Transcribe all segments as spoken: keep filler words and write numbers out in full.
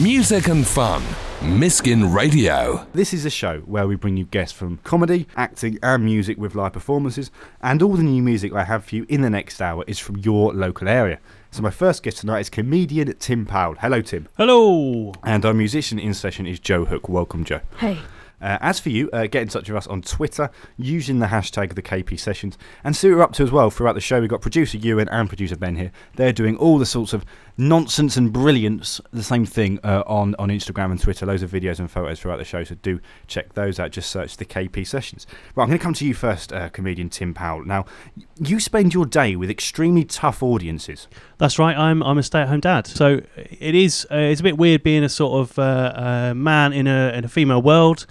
Music and fun. Miskin Radio. This is a show where we bring you guests from comedy, acting and music with live performances, and all the new music I have for you in the next hour is from your local area. So my first guest tonight is comedian Tim Powell. Hello, Tim. Hello. And our musician in session is Jo Hook. Welcome, Jo. Hey. Uh, as for you, uh, get in touch with us on Twitter using the hashtag The K P Sessions, and see what we're up to as well. Throughout the show, we've got producer Ewan and producer Ben here. They're doing all the sorts of nonsense and brilliance, the same thing uh, on, on Instagram and Twitter. Loads of videos and photos throughout the show, so do check those out. Just search The K P Sessions. Right, I'm going to come to you first, uh, comedian Tim Powell. Now, you spend your day with extremely tough audiences. That's right. I'm I'm a stay-at-home dad, so it is uh, it's a bit weird being a sort of uh, uh, man in a in a female world.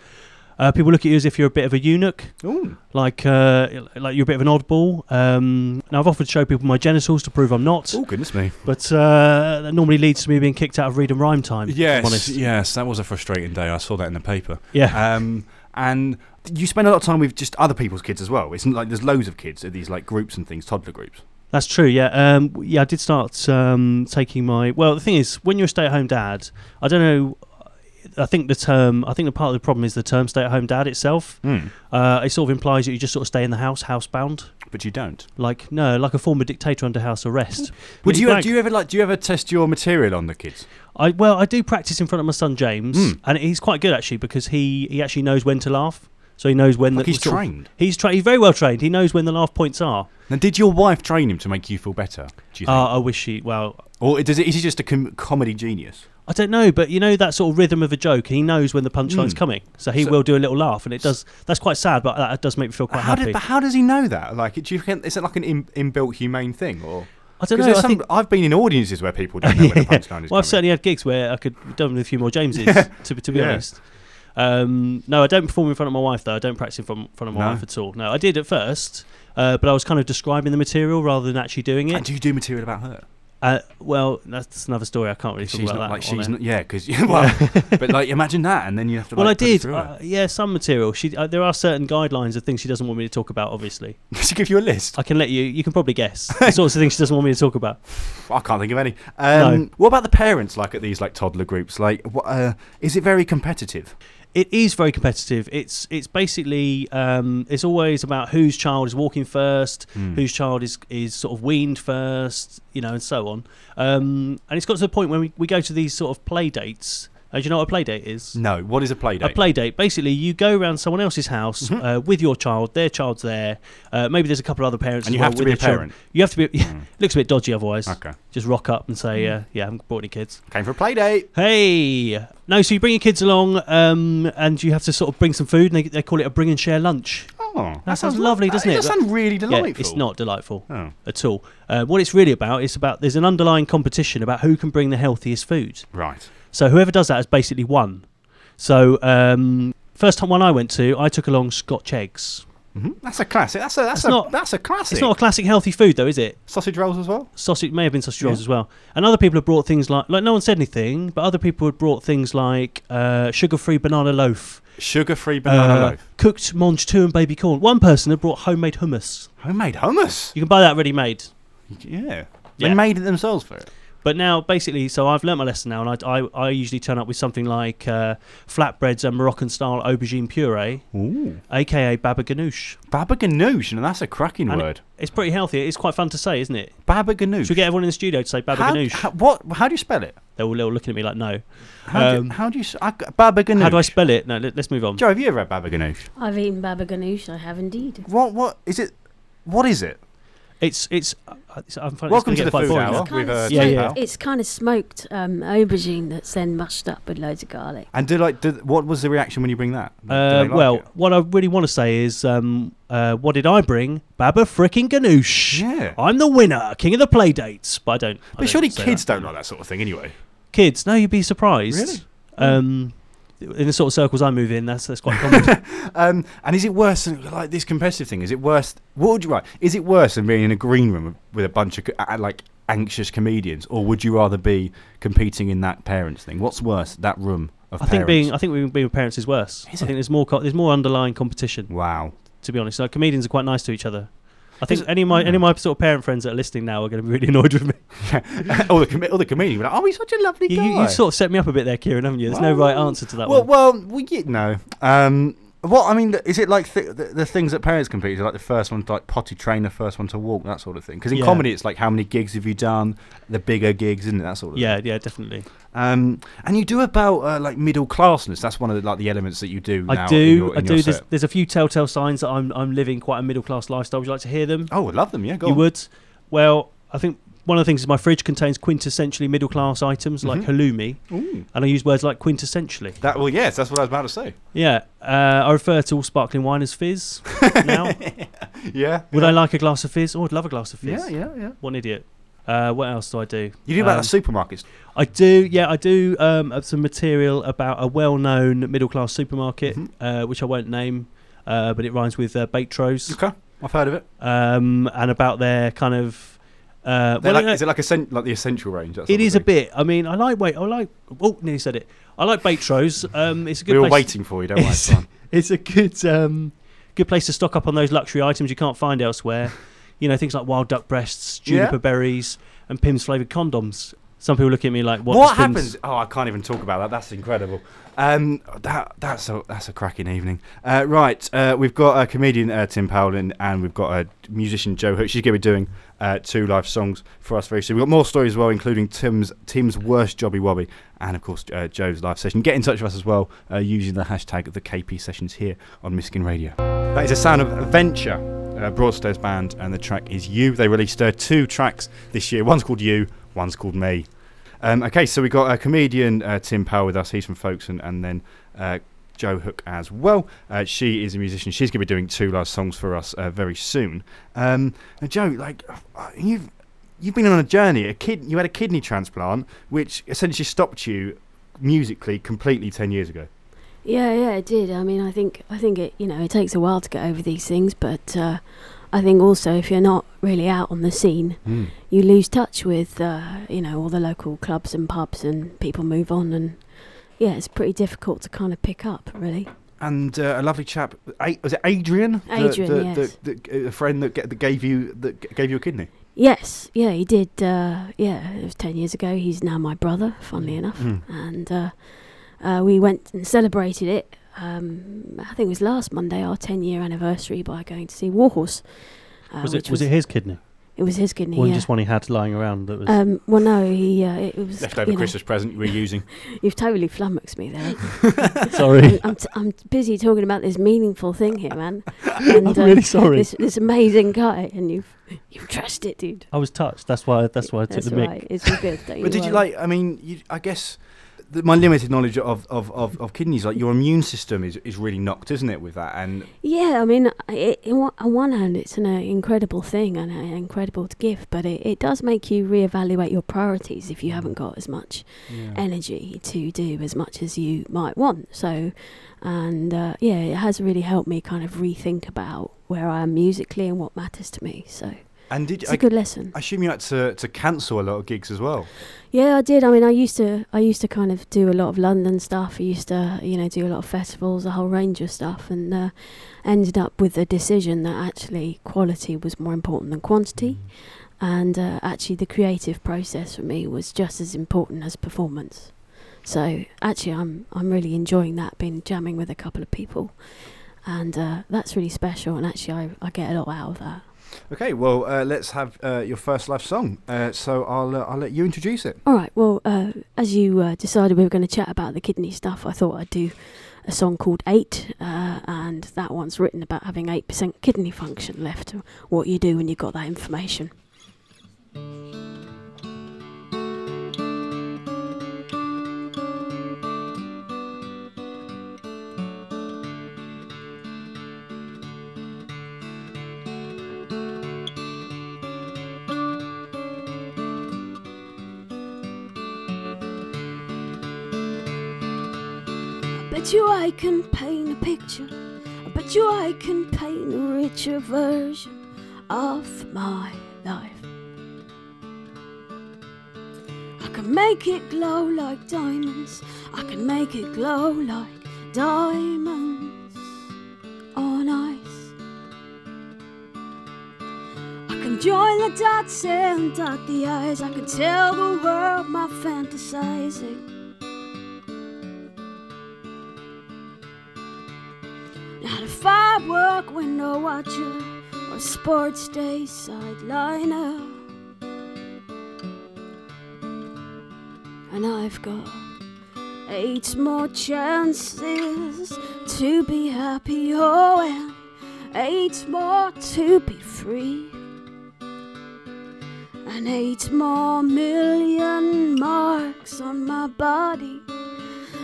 Uh, people look at you as if you're a bit of a eunuch. Ooh. like uh, like you're a bit of an oddball. Um, now, I've often showed people my genitals to prove I'm not. Oh, goodness me. But uh, that normally leads to me being kicked out of read and rhyme time. Yes, yes, that was a frustrating day. I saw that in the paper. Yeah. Um, and you spend a lot of time with just other people's kids as well. It's like there's loads of kids at these like groups and things, toddler groups. That's true, yeah. Um, yeah, I did start um, taking my... Well, the thing is, when you're a stay-at-home dad, I don't know... I think the term, I think the part of the problem is the term stay-at-home dad itself. Mm. Uh, it sort of implies that you just sort of stay in the house, housebound. But you don't. Like, no, like a former dictator under house arrest. Would you, like, do you ever like, do you ever test your material on the kids? I Well, I do practice in front of my son, James, mm. and he's quite good, actually, because he, he actually knows when to laugh. So he knows when... Like the, he's sort of, trained. He's tra- He's very well trained. He knows when the laugh points are. Now, did your wife train him to make you feel better, do you think? Uh, I wish she... Well... Or does it, is he just a com- comedy genius? I don't know, but you know that sort of rhythm of a joke, he knows when the punchline's mm. coming, so he so, will do a little laugh, and it does. That's quite sad, but that does make me feel quite how happy. Did, but how does he know that? Like, do you think, is it like an in, inbuilt humane thing, or...? I don't know. There's I some, think... I've been in audiences where people don't know yeah. when the punchline is well, coming. Well, I've certainly had gigs where I could have done with a few more Jameses, yeah. to, to be yeah. honest. Um, no, I don't perform in front of my wife, though. I don't practice in front of my no. wife at all. No, I did at first, uh, but I was kind of describing the material rather than actually doing it. And do you do material about her? Uh, well, that's another story. I can't really talk she's about not, that. Like, she's not, yeah, because well, but like imagine that, and then you have to. Well, like, I did. Uh, yeah, some material. She uh, there are certain guidelines of things she doesn't want me to talk about. Obviously, she give you a list. I can let you. You can probably guess the sorts of things she doesn't want me to talk about. I can't think of any. Um, no. What about the parents? Like at these like toddler groups, like what, uh, is it very competitive? It is very competitive. It's it's basically um, it's always about whose child is walking first, mm. whose child is, is sort of weaned first, you know, and so on. Um, and it's got to the point when we, we go to these sort of play dates. Uh, do you know what a play date is? No. What is a play date? A play date. Basically, you go around someone else's house mm-hmm. uh, with your child. Their child's there. Uh, maybe there's a couple of other parents. And you well have to be a parent. Children. You have to be. Mm. It looks a bit dodgy otherwise. Okay. Just rock up and say, uh, yeah, I haven't brought any kids. Came for a play date. Hey. No, so you bring your kids along um, and you have to sort of bring some food. And they, they call it a bring and share lunch. Oh. That, that sounds lovely, lo- doesn't it? That sounds really delightful. Yeah, it's not delightful oh. at all. Uh, what it's really about is about there's an underlying competition about who can bring the healthiest food. Right. So whoever does that has basically won. So um, first time one I went to, I took along Scotch eggs. Mm-hmm. That's a classic. That's a that's, that's a not, that's a classic. It's not a classic healthy food though, is it? Sausage rolls as well. Sausage may have been sausage yeah. rolls as well. And other people have brought things like like no one said anything, but other people had brought things like uh, sugar-free banana loaf. Sugar-free banana uh, loaf. Cooked mange tout and baby corn. One person had brought homemade hummus. Homemade hummus. You can buy that ready-made. Yeah. yeah. They made it themselves for it. But now, basically, so I've learnt my lesson now, and I, I, I usually turn up with something like uh, flatbreads and Moroccan-style aubergine puree, Ooh. a k a baba ganoush. Baba ganoush, and that's a cracking and word. It, it's pretty healthy. It's quite fun to say, isn't it? Baba ganoush. Should we get everyone in the studio to say baba how, ganoush? How, what, how do you spell it? They're all, all looking at me like, no. How, um, do, how do you... I, baba ganoush. How do I spell it? No, let, let's move on. Joe, have you ever had baba ganoush? I've eaten baba ganoush. I have indeed. What? What is it? What is it? It's it's. Uh, it's I'm Welcome it's to the food hour. It's, with, uh, yeah, yeah. it's kind of smoked um, aubergine that's then mushed up with loads of garlic. And do like do, what was the reaction when you bring that? Uh, like well, it? What I really want to say is, um, uh, what did I bring? Baba fricking ganoush. Yeah. I'm the winner, king of the play dates. But I don't. I but don't surely kids that. don't like that sort of thing anyway. Kids, no, you'd be surprised. Really? Um, in the sort of circles I move in, that's that's quite common. um, and is it worse than like this competitive thing? Is it worse? What would you write? Is it worse than being in a green room with a bunch of uh, like anxious comedians, or would you rather be competing in that parents thing? What's worse, that room of I parents? think being I think being with parents is worse. Is I it? think there's more co- there's more underlying competition. Wow. To be honest, like comedians are quite nice to each other. I think any of my any of my sort of parent friends that are listening now are going to be really annoyed with me. All the com- all the comedians are like, "Oh, he's such a lovely you, guy." You, you sort of set me up a bit there, Kieran, haven't you? There's well, no right answer to that well, one. Well, well, you know, um, well, I mean, is it like th- the, the things that parents compete? Is it like the first one to like potty train, the first one to walk, that sort of thing? Because in yeah. comedy, it's like how many gigs have you done? The bigger gigs, isn't it? That sort of yeah, thing. yeah, definitely. Um, and you do about uh, like middle classness. That's one of the, like the elements that you do. I now do. In your, in I do. There's, there's a few telltale signs that I'm I'm living quite a middle class lifestyle. Would you like to hear them? Oh, I love them. Yeah, go you on. would. Well, I think one of the things is my fridge contains quintessentially middle class items mm-hmm. like halloumi. Ooh. And I use words like quintessentially. That well, yes, that's what I was about to say. Yeah, uh, I refer to all sparkling wine as fizz now. yeah. Would yeah. I like a glass of fizz? Oh, I'd love a glass of fizz. Yeah, yeah, yeah. What an idiot. Uh, what else do I do? You do about um, the supermarkets. I do, yeah, I do um, some material about a well-known middle-class supermarket, mm-hmm. uh, which I won't name, uh, but it rhymes with uh, Baitrose. Okay, I've heard of it. Um, and about their kind of. Uh, well, like, is it like a sen- like the essential range? It is a bit. I mean, I like wait. I like. Oh, nearly said it. I like Baitrose. Um, it's a good. We were place waiting to, for you, don't it's, worry. It's a good, um, good place to stock up on those luxury items you can't find elsewhere. You know, things like wild duck breasts, juniper yeah. berries, and Pimm's flavoured condoms. Some people look at me like, what, what happens? Oh, I can't even talk about that. That's incredible. Um, that That's a that's a cracking evening. Uh, right, uh, we've got a comedian, uh, Tim Powell, and we've got a musician, Jo Hook. She's going to be doing uh, two live songs for us very soon. We've got more stories as well, including Tim's Tim's worst jobby wobby, and, of course, uh, Joe's live session. Get in touch with us as well uh, using the hashtag The K P Sessions here on Miskin Radio. That is a sound of adventure. Uh, Broadstairs Band, and the track is You. They released uh, two tracks this year. One's called You, one's called Me. Um, okay, so we've got a uh, comedian, uh, Tim Powell, with us. He's from Folkestone, and then uh, Jo Hook as well. Uh, she is a musician. She's going to be doing two live songs for us uh, very soon. Um, now, Jo, like, you've you've been on a journey. A kid, you had a kidney transplant, which essentially stopped you musically completely ten years ago. Yeah, yeah, it did. I mean, I think I think it, you know, it takes a while to get over these things, but uh, I think also if you're not really out on the scene, mm. you lose touch with, uh, you know, all the local clubs and pubs, and people move on, and yeah, it's pretty difficult to kind of pick up, really. And uh, a lovely chap, a- was it Adrian? Adrian, the, the, yes. The, the, the friend that, g- that gave you that gave you a kidney. Yes, yeah, he did. Uh, yeah, it was ten years ago. He's now my brother, funnily enough, mm. and. Uh, Uh, we went and celebrated it, um, I think it was last Monday, our ten-year anniversary, by going to see Warhorse. Uh, was it was, was it his kidney? It was his kidney, or yeah. Or just one he had lying around that was... Um, well, no, he... Uh, it was leftover Christmas know. Present you were using. You've totally flummoxed me there. Sorry. I'm, I'm, t- I'm busy talking about this meaningful thing here, man. And, I'm really uh, sorry. This, this amazing guy, and you've... You've trashed it, dude. I was touched, that's why, that's why I that's took the right. mick. It's all good, don't you But did worry. you, like, I mean, you, I guess... My limited knowledge of, of, of, of kidneys, like your immune system is, is really knocked, isn't it, with that? And yeah, I mean, it, it, on one hand, it's an uh, incredible thing and an incredible gift, but it, it does make you reevaluate your priorities if you haven't got as much yeah. energy to do as much as you might want. So, and uh, yeah, it has really helped me kind of rethink about where I am musically and what matters to me, so... And did it's I, a good lesson. I assume you had to, to cancel a lot of gigs as well. Yeah, I did. I mean, I used to I used to kind of do a lot of London stuff. I used to, you know, do a lot of festivals, a whole range of stuff, and uh, ended up with the decision that actually quality was more important than quantity, mm. and uh, actually the creative process for me was just as important as performance. So actually, I'm I'm really enjoying that. Been jamming with a couple of people, and uh, that's really special. And actually, I I get a lot out of that. Okay, well, uh, let's have uh, your first live song. Uh, so I'll uh, I'll let you introduce it. All right. Well, uh, as you uh, decided we were going to chat about the kidney stuff, I thought I'd do a song called Eight, uh, and that one's written about having eight percent kidney function left. What you do when you've got that information. I bet you I can paint a picture, I bet you I can paint a richer version of my life. I can make it glow like diamonds, I can make it glow like diamonds on ice. join the dots and dot the i's. I can tell the world my fantasizing. Not a firework window watcher or sports day sideliner. And I've got eight more chances to be happy, oh, and eight more to be free, and eight more million marks on my body,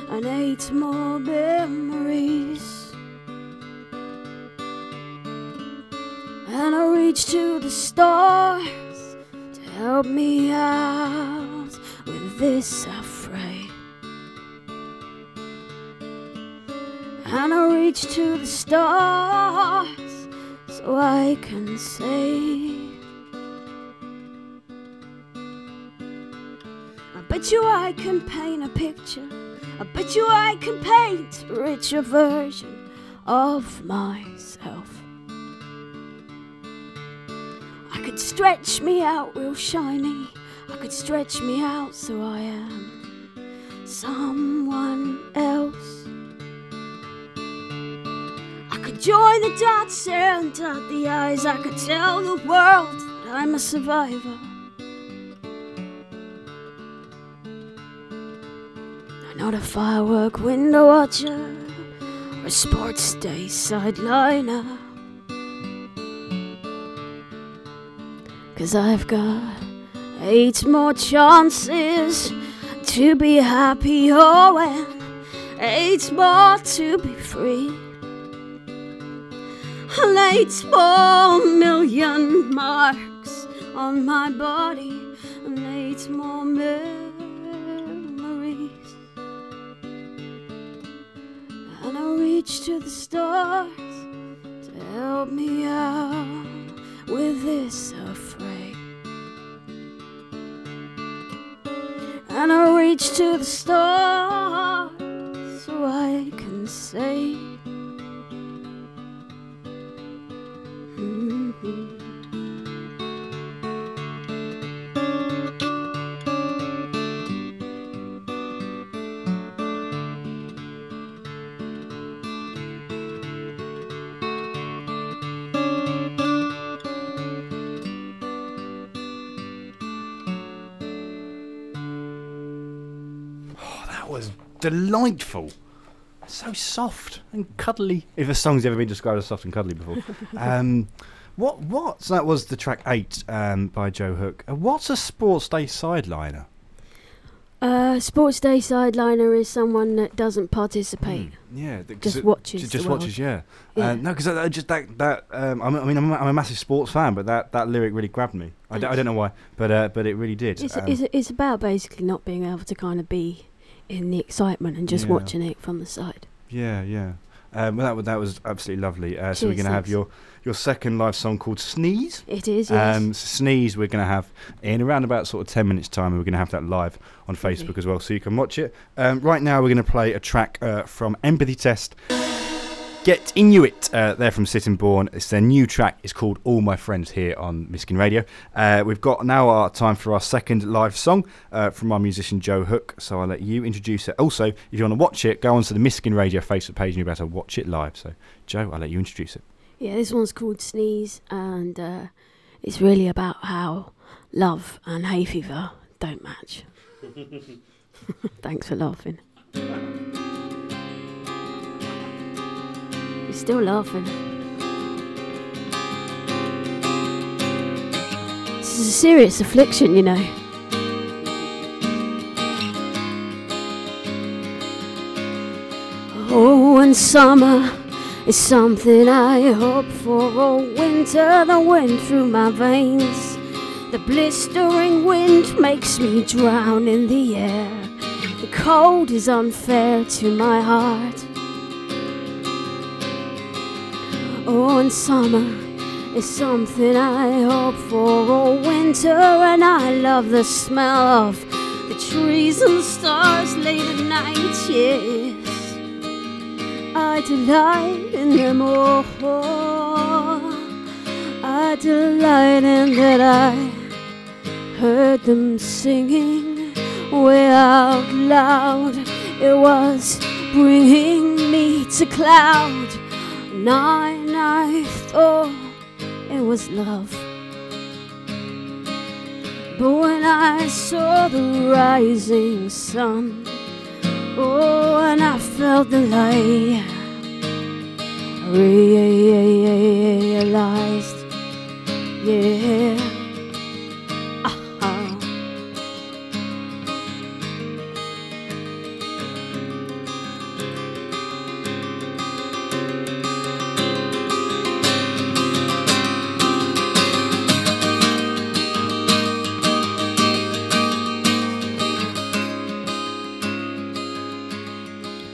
and eight more memories. And I reach to the stars to help me out with this affray. And I reach to the stars so I can say, I bet you I can paint a picture, I bet you I can paint a richer version of myself. I could stretch me out real shiny, I could stretch me out so I am someone else. Join the dots and dot the i's. I could tell the world that I'm a survivor. I'm not a firework window watcher or a sports day sideliner. 'Cause I've got eight more chances to be happy, oh, and eight more to be free. And eight more million marks on my body, and eight more memories. And I reach to the stars to help me out with this affray. And I reach to the stars so I can say, delightful, so soft and cuddly. If a song's ever been described as soft and cuddly before, um, what what? So that was the track eight um, by Jo Hook. Uh, what's a sports day sideliner? A uh, sports day sideliner is someone that doesn't participate. Mm, yeah, th- just it, watches. J- just the watches, world. yeah. yeah. Uh, no, because that, that just that that. Um, I mean, I'm a, I'm a massive sports fan, but that, that lyric really grabbed me. I, d- I don't know why, but uh, but it really did. It's, um, it's it's about basically not being able to kind of be in the excitement and just yeah. watching it from the side. Yeah, yeah. Um, well, that, that was absolutely lovely. Uh, so we're going to have your, your second live song called Sneeze. It is, yes. Um, Sneeze we're going to have in around about sort of ten minutes time, and we're going to have that live on Facebook okay. as well, so you can watch it. Um, right now we're going to play a track uh, from Empathy Test. Get Inuit, uh, they're from Sittingbourne. It's their new track. It's called All My Friends here on Miskin Radio. Uh, we've got now our time for our second live song uh, from our musician Jo Hook, so I'll let you introduce it. Also, if you want to watch it, go onto the Miskin Radio Facebook page and you'll be able to watch it live. So, Jo, I'll let you introduce it. Yeah, this one's called Sneeze, and uh, it's really about how love and hay fever don't match. Thanks for laughing. You're still laughing. This is a serious affliction, you know. Oh, and summer is something I hope for. Oh, winter, the wind through my veins. The blistering wind makes me drown in the air. The cold is unfair to my heart. Oh, and summer is something I hope for. Oh, winter, and I love the smell of the trees and the stars late at night, yes. I delight in them all. I I delight in that I heard them singing way out loud. It was bringing me to cloud nine. I thought it was love, but when I saw the rising sun, oh, and I felt the light, I realized, yeah, uh-huh.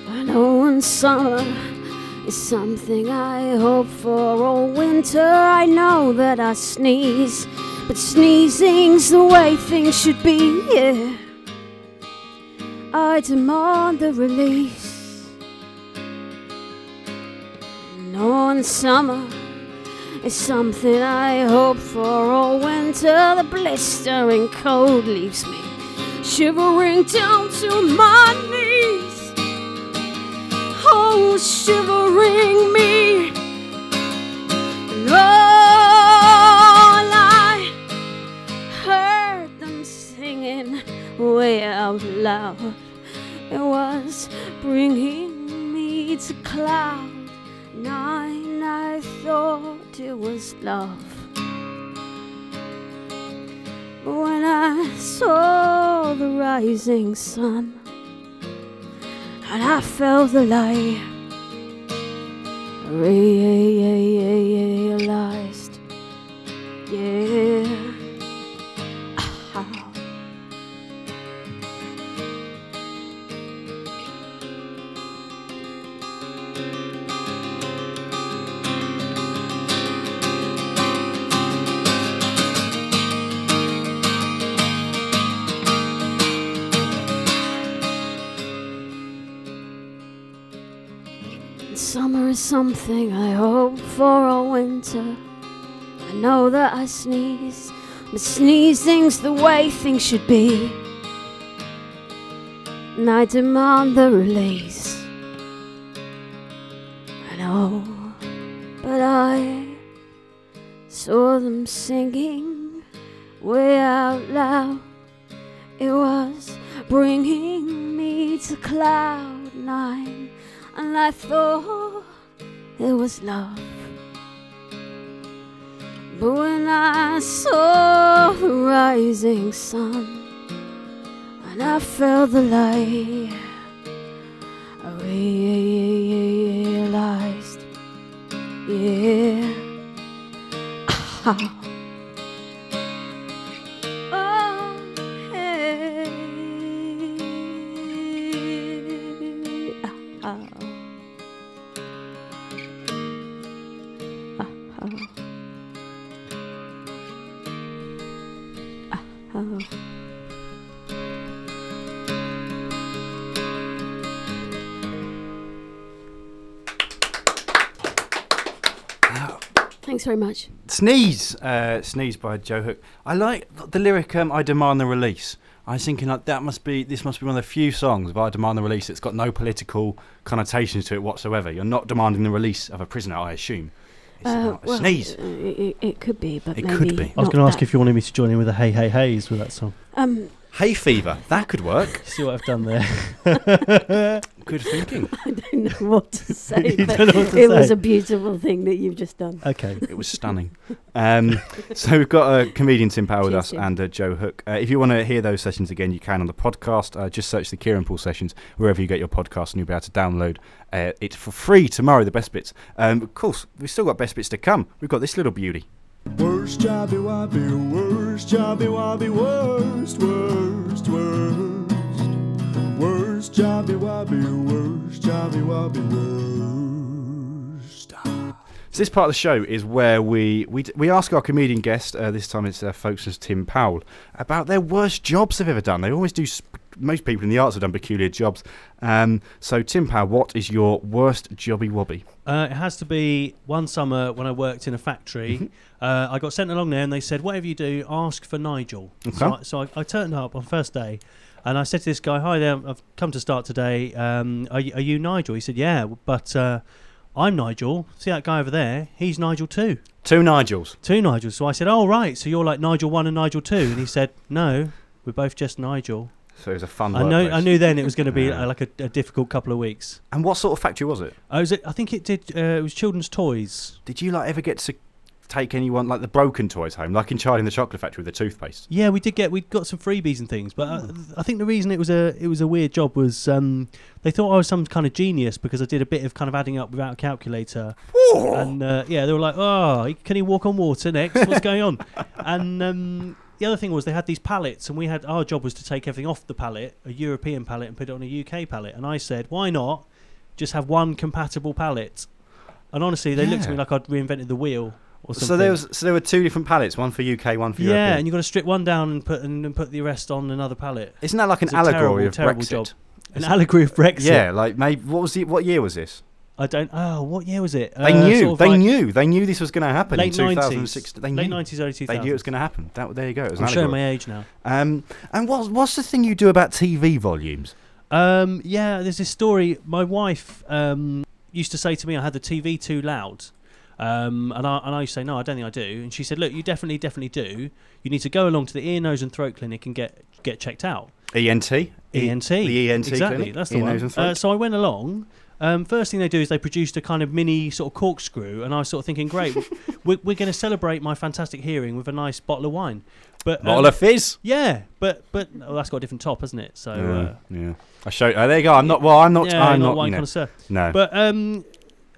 I know in summer is something I hope for all winter. I know that I sneeze, but sneezing's the way things should be, yeah. I demand the release. No, in summer is something I hope for all winter. The blistering cold leaves me shivering down to my knees. Oh, shivering me, and all I heard them singing way out loud, it was bringing me to cloud nine. I thought it was love, but when I saw the rising sun, and I felt the light, I realized, yeah, uh-huh. Summer is something I hope for all winter. I know that I sneeze, but sneezing's the way things should be, and I demand the release. I know, but I saw them singing way out loud. It was bringing me to cloud nine. And I thought it was love, but when I saw the rising sun, and I felt the light, I realized, yeah, ah. Thanks very much. Sneeze, uh, Sneeze by Jo Hook. I like the lyric. Um, I demand the release. I was thinking like that must be this must be one of the few songs about I demand the release. It's got no political connotations to it whatsoever. You're not demanding the release of a prisoner, I assume. It's uh, about a well, sneeze. It, it could be, but it maybe could be. I was going to ask that. If you wanted me to join in with a hey hey hey's with that song. Um, Hay fever, that could work. See what I've done there. Good thinking. I don't know what to say, but to it say. was a beautiful thing that you've just done. Okay, it was stunning. Um, so we've got a uh, comedian Tim Powell with us and uh, Jo Hook. Uh, if you want to hear those sessions again, you can on the podcast. Uh, just search the Kieran Poole Sessions wherever you get your podcast, and you'll be able to download uh, it for free tomorrow. The best bits, um, of course. We've still got best bits to come. We've got this little beauty. Worst jobby wobby, worst jobby wobby, worst, worst, worst. Worst jobby wobby, worst jobby wobby, worst. So this part of the show is where we we, we ask our comedian guest, uh, this time it's uh, folks as Tim Powell, about their worst jobs they've ever done. They always do sp- most people in the arts have done peculiar jobs. Um, so, Tim Powell, what is your worst jobby wobby? Uh, it has to be one summer when I worked in a factory. Mm-hmm. Uh, I got sent along there and they said, whatever you do, ask for Nigel. Okay. So, I, so I, I turned up on first day and I said to this guy, hi there, I've come to start today. Um, are, are you Nigel? He said, yeah, but uh, I'm Nigel. See that guy over there? He's Nigel too. Two Nigels. Two Nigels. So I said, oh, right, so you're like Nigel one and Nigel two. And he said, no, we're both just Nigel. So it was a fun I know. I knew then it was going to be yeah. like a, a difficult couple of weeks. And what sort of factory was it? I, was at, I think it did. Uh, it was children's toys. Did you like ever get to take anyone like the broken toys home, like in Charlie in the Chocolate Factory with the toothpaste? Yeah, we did get. We got some freebies and things. But I, I think the reason it was a it was a weird job was um, they thought I was some kind of genius because I did a bit of kind of adding up without a calculator. Ooh. And uh, yeah, they were like, oh, can he walk on water next? What's going on? And. Um, The other thing was they had these pallets and we had our job was to take everything off the pallet, a European pallet, and put it on a U K pallet. And I said, why not just have one compatible pallet? And honestly, they yeah. looked at me like I'd reinvented the wheel or something. So there was so there were two different pallets, one for U K, one for yeah, Europe. Yeah, and you've got to strip one down and put and, and put the rest on another pallet. Isn't that like an allegory terrible, of terrible Brexit? Job. An allegory of Brexit. Yeah, like maybe what was the what year was this? I don't. Oh, what year was it? They uh, knew. Sort of they like knew. They knew this was going to happen in two thousand six. They knew. Late nineties, early two thousands. They knew it was going to happen. That, there you go. It was I'm showing my age now. Um, and what, what's the thing you do about T V volumes? Um, yeah, there's this story. My wife um, used to say to me, I had the T V too loud. Um, and, I, and I used to say, no, I don't think I do. And she said, look, you definitely, definitely do. You need to go along to the ear, nose and throat clinic and get get checked out. E N T? E N T. The E N T exactly. Clinic. That's the ear, one. Nose and throat. Uh, so I went along. Um, first thing they do is they produced a kind of mini sort of corkscrew, and I was sort of thinking, great, we're, we're going to celebrate my fantastic hearing with a nice bottle of wine. But um, bottle of fizz. Yeah, but but oh, that's got a different top, hasn't it? So yeah, uh, yeah. I showed. Oh, there you go. I'm not. Well, I'm not. Yeah, I'm not, not wine no. connoisseur. No. But um,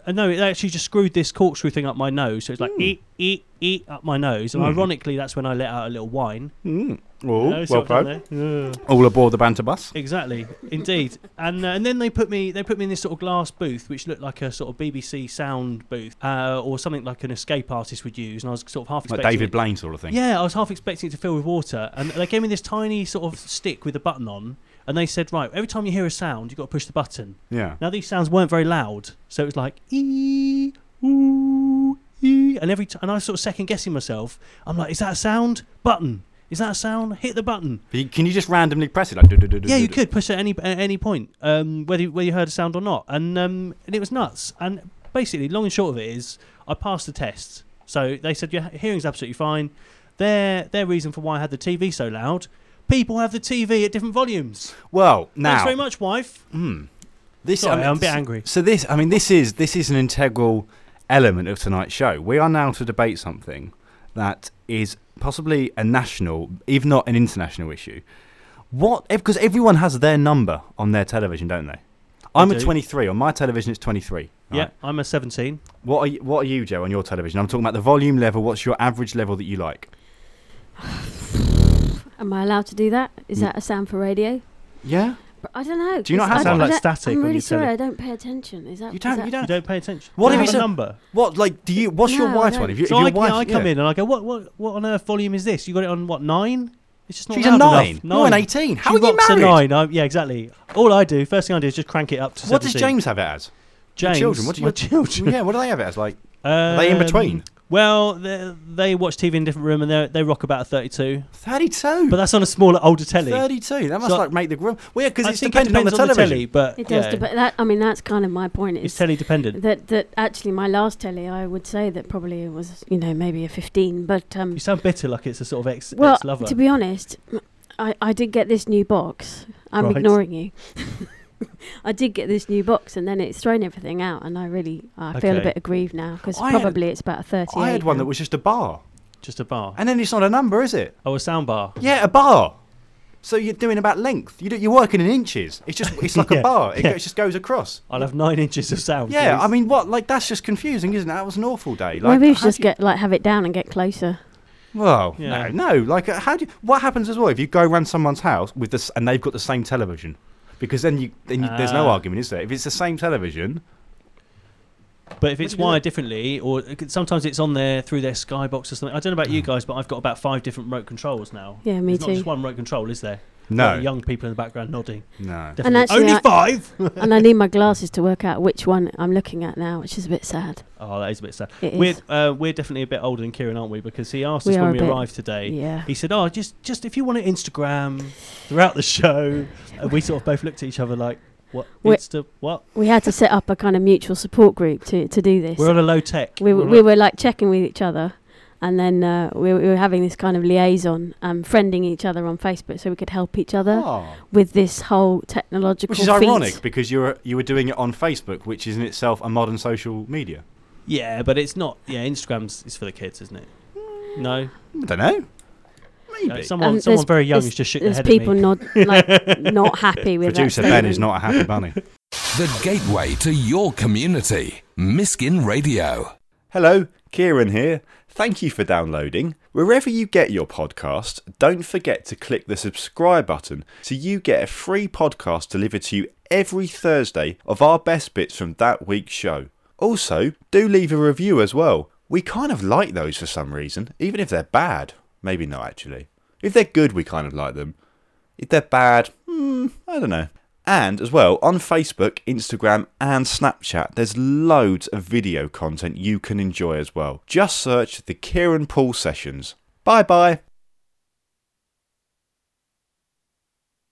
no, it actually just screwed this corkscrew thing up my nose, so it's like mm. eat, eat, eat up my nose, and mm. ironically, that's when I let out a little wine. Mm. Ooh, no, well played. Yeah. All aboard the banter bus. Exactly, indeed. And uh, and then they put me they put me in this sort of glass booth, which looked like a sort of B B C sound booth, uh, or something like an escape artist would use. And I was sort of half expecting like David Blaine sort of thing. Yeah, I was half expecting it to fill with water, and they gave me this tiny sort of stick with a button on, and they said, right, every time you hear a sound, you've got to push the button. Yeah. Now these sounds weren't very loud, so it was like ee, ooh, ee, and every t- and I was sort of second guessing myself. I'm like, is that a sound? Button. Is that a sound? Hit the button. Can you just randomly press it? Like, do, do, do, yeah, do, you do. Could push it at any, at any point, um, whether, whether you heard a sound or not. And um, and it was nuts. And basically, long and short of it is, I passed the test. So they said, your hearing's absolutely fine. Their, their reason for why I had the T V so loud, people have the T V at different volumes. Well, now... Thanks very much, wife. Mm, this, Sorry, I mean, I'm a bit angry. So this, I mean, this is this is an integral element of tonight's show. We are now to debate something that is... possibly a national, if not an international issue. What? Because everyone has their number on their television, don't they? I'm do. a twenty-three. On my television, it's twenty-three. Yeah, right? I'm a seventeen. What are you, what are you, Joe, on your television? I'm talking about the volume level. What's your average level that you like? Am I allowed to do that? Is mm. that a sound for radio? Yeah. I don't know. Do you not have sound like static? I'm really sorry. Telly? I don't pay attention. Is that you don't? That you don't. You don't pay attention. What if it's a number? What like do you? What's no, your wife's one? If you, so if I, wife, yeah, I come yeah. in and I go, what, what, what on earth volume is this? You got it on what nine? It's just not. She's a nine. nine. You're an eighteen. How she are you married? A nine. I'm, yeah, exactly. All I do, first thing I do is just crank it up to. What seventeen. Does James have it as? James, your children. What do you? My children. Yeah. What do they have it as? Like, um, are they in between? Well, they watch T V in a different room and they they rock about a thirty-two. thirty-two? But that's on a smaller, older telly. thirty-two? That must, so like, make the room... Well, yeah, because it's dependent it on the television. On the telly, but it does yeah. depend... That, I mean, that's kind of my point. Is it's telly-dependent. That, that actually, my last telly, I would say that probably it was, you know, maybe a fifteen, but... Um, you sound bitter like it's a sort of ex, well, ex-lover. Well, to be honest, I, I did get this new box. I'm right. ignoring you. I did get this new box, and then it's thrown everything out, and I really I okay. feel a bit aggrieved now because probably had, it's about a thirty-eight. I had one now. That was just a bar, just a bar, and then it's not a number, is it? Oh, a sound bar. Yeah, a bar. So you're doing about length. You do, you're working in inches. It's just it's like yeah, a bar. It, yeah. go, it just goes across. I'll have nine inches of sound. Yeah, please. I mean, what? Like that's just confusing, isn't it? That was an awful day. Like, maybe we should just you... get like have it down and get closer. Well, yeah. no, no. Like, uh, how do? You, what happens as well if you go around someone's house with this and they've got the same television? Because then, you, then you, uh, there's no argument, is there? If it's the same television... But if it's wired differently, or sometimes it's on there through their Skybox or something. I don't know about oh. you guys, but I've got about five different remote controls now. Yeah, me there's too. There's not just one remote control, is there? No. Young people in the background nodding. No. And only I, five! And I need my glasses to work out which one I'm looking at now, which is a bit sad. Oh, that is a bit sad. It we're, is. Uh, we're definitely a bit older than Kieran, aren't we? Because he asked we us when we arrived today. Yeah. He said, oh, just, just if you want to Instagram throughout the show. And we sort of both looked at each other like, what? Insta, what? We had to set up a kind of mutual support group to, to do this. We're on a low tech. We, w- we were like checking with each other. And then uh, we, we were having this kind of liaison, um, friending each other on Facebook, so we could help each other oh. with this whole technological. Which is feat. Ironic because you were you were doing it on Facebook, which is in itself a modern social media. Yeah, but it's not. Yeah, Instagram's is for the kids, isn't it? No, I don't know. Maybe no, someone um, someone very young is just shaking their head at me. There's people not like, not happy with. Producer that Ben is not a happy bunny. The gateway to your community, Miskin Radio. Hello, Kieran here. Thank you for downloading. Wherever you get your podcast, don't forget to click the subscribe button so you get a free podcast delivered to you every Thursday of our best bits from that week's show. Also, do leave a review as well. We kind of like those for some reason, even if they're bad. Maybe not, actually. If they're good, we kind of like them. If they're bad, hmm, I don't know. And as well, on Facebook, Instagram and Snapchat, there's loads of video content you can enjoy as well. Just search The Kieran Poole Sessions. Bye-bye.